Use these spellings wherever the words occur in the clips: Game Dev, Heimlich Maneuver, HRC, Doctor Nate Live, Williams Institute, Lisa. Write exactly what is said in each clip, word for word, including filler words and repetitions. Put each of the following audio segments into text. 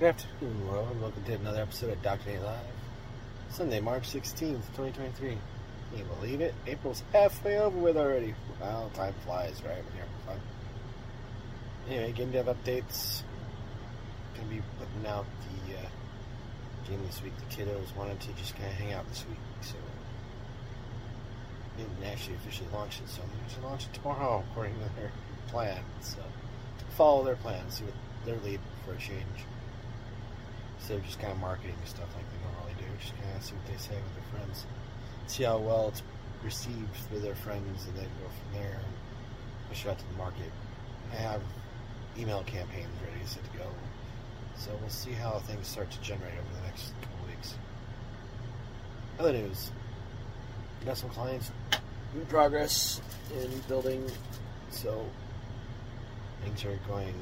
Good afternoon, world. Welcome to another episode of Doctor Nate Live. Sunday, March sixteenth, twenty twenty-three. Can you believe it? April's halfway over with already. Well, time flies, right? When you're having fun. Anyway, Game Dev updates. Going to be putting out the uh, game this week. The kiddos wanted to just kind of hang out this week, so they didn't actually officially launch it, so I'm going to launch it tomorrow according to their plan. So follow their plan, see what their lead for a change. So just kind of marketing stuff like they normally do, just kind of see what they say with their friends, see how well it's received with their friends, and then go from there and push it out to the market. I have email campaigns ready set to go, so we'll see how things start to generate over the next couple weeks. Other news, we got some clients in progress in building, so things are going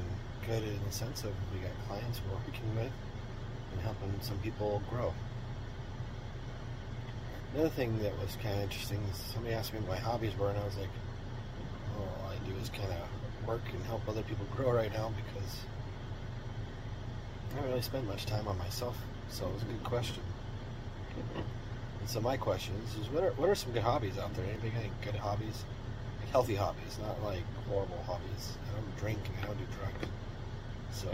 good in the sense of we got clients we're working with and helping some people grow. Another thing that was kind of interesting is somebody asked me what my hobbies were, and I was like, well, all I do is kind of work and help other people grow right now because I don't really spend much time on myself. So it was a good question. And so my question is, is what are, what are some good hobbies out there? Anybody got any good hobbies? Like healthy hobbies, not like horrible hobbies. I don't drink and I don't do drugs. So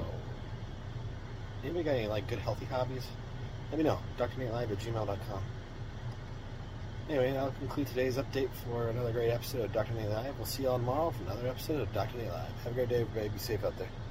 anybody got any like good healthy hobbies? Let me know. Doctor Nate Live at gmail dot com. Anyway, that'll conclude today's update for another great episode of Doctor Nate Live. We'll see y'all tomorrow for another episode of Doctor Nate Live. Have a great day, everybody. Be safe out there.